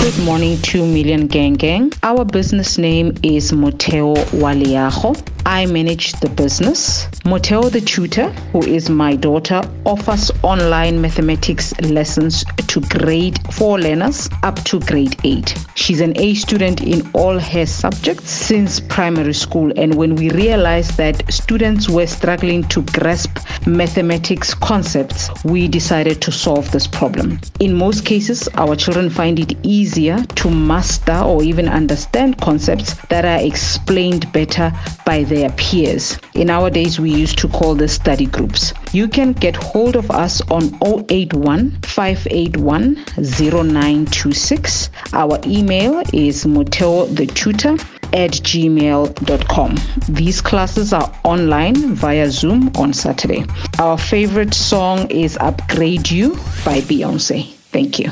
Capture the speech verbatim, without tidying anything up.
Good morning, two million gang gang. Our business name is Motheo-wa-leago. I manage the business. Motheo, the tutor, who is my daughter, offers online mathematics lessons to grade four learners up to grade eight. She's an A student in all her subjects since primary school, and when we realized that students were struggling to grasp mathematics concepts, we decided to solve this problem. In most cases, our children find it easier to master or even understand concepts that are explained better by their peers. In our days, we used to call this study groups. You can get hold of us on zero eight one, five eight one, zero nine two six. Our email is motheo the tutor at gmail dot com. These classes are online via Zoom on Saturday. Our favorite song is Upgrade You by Beyonce. Thank you.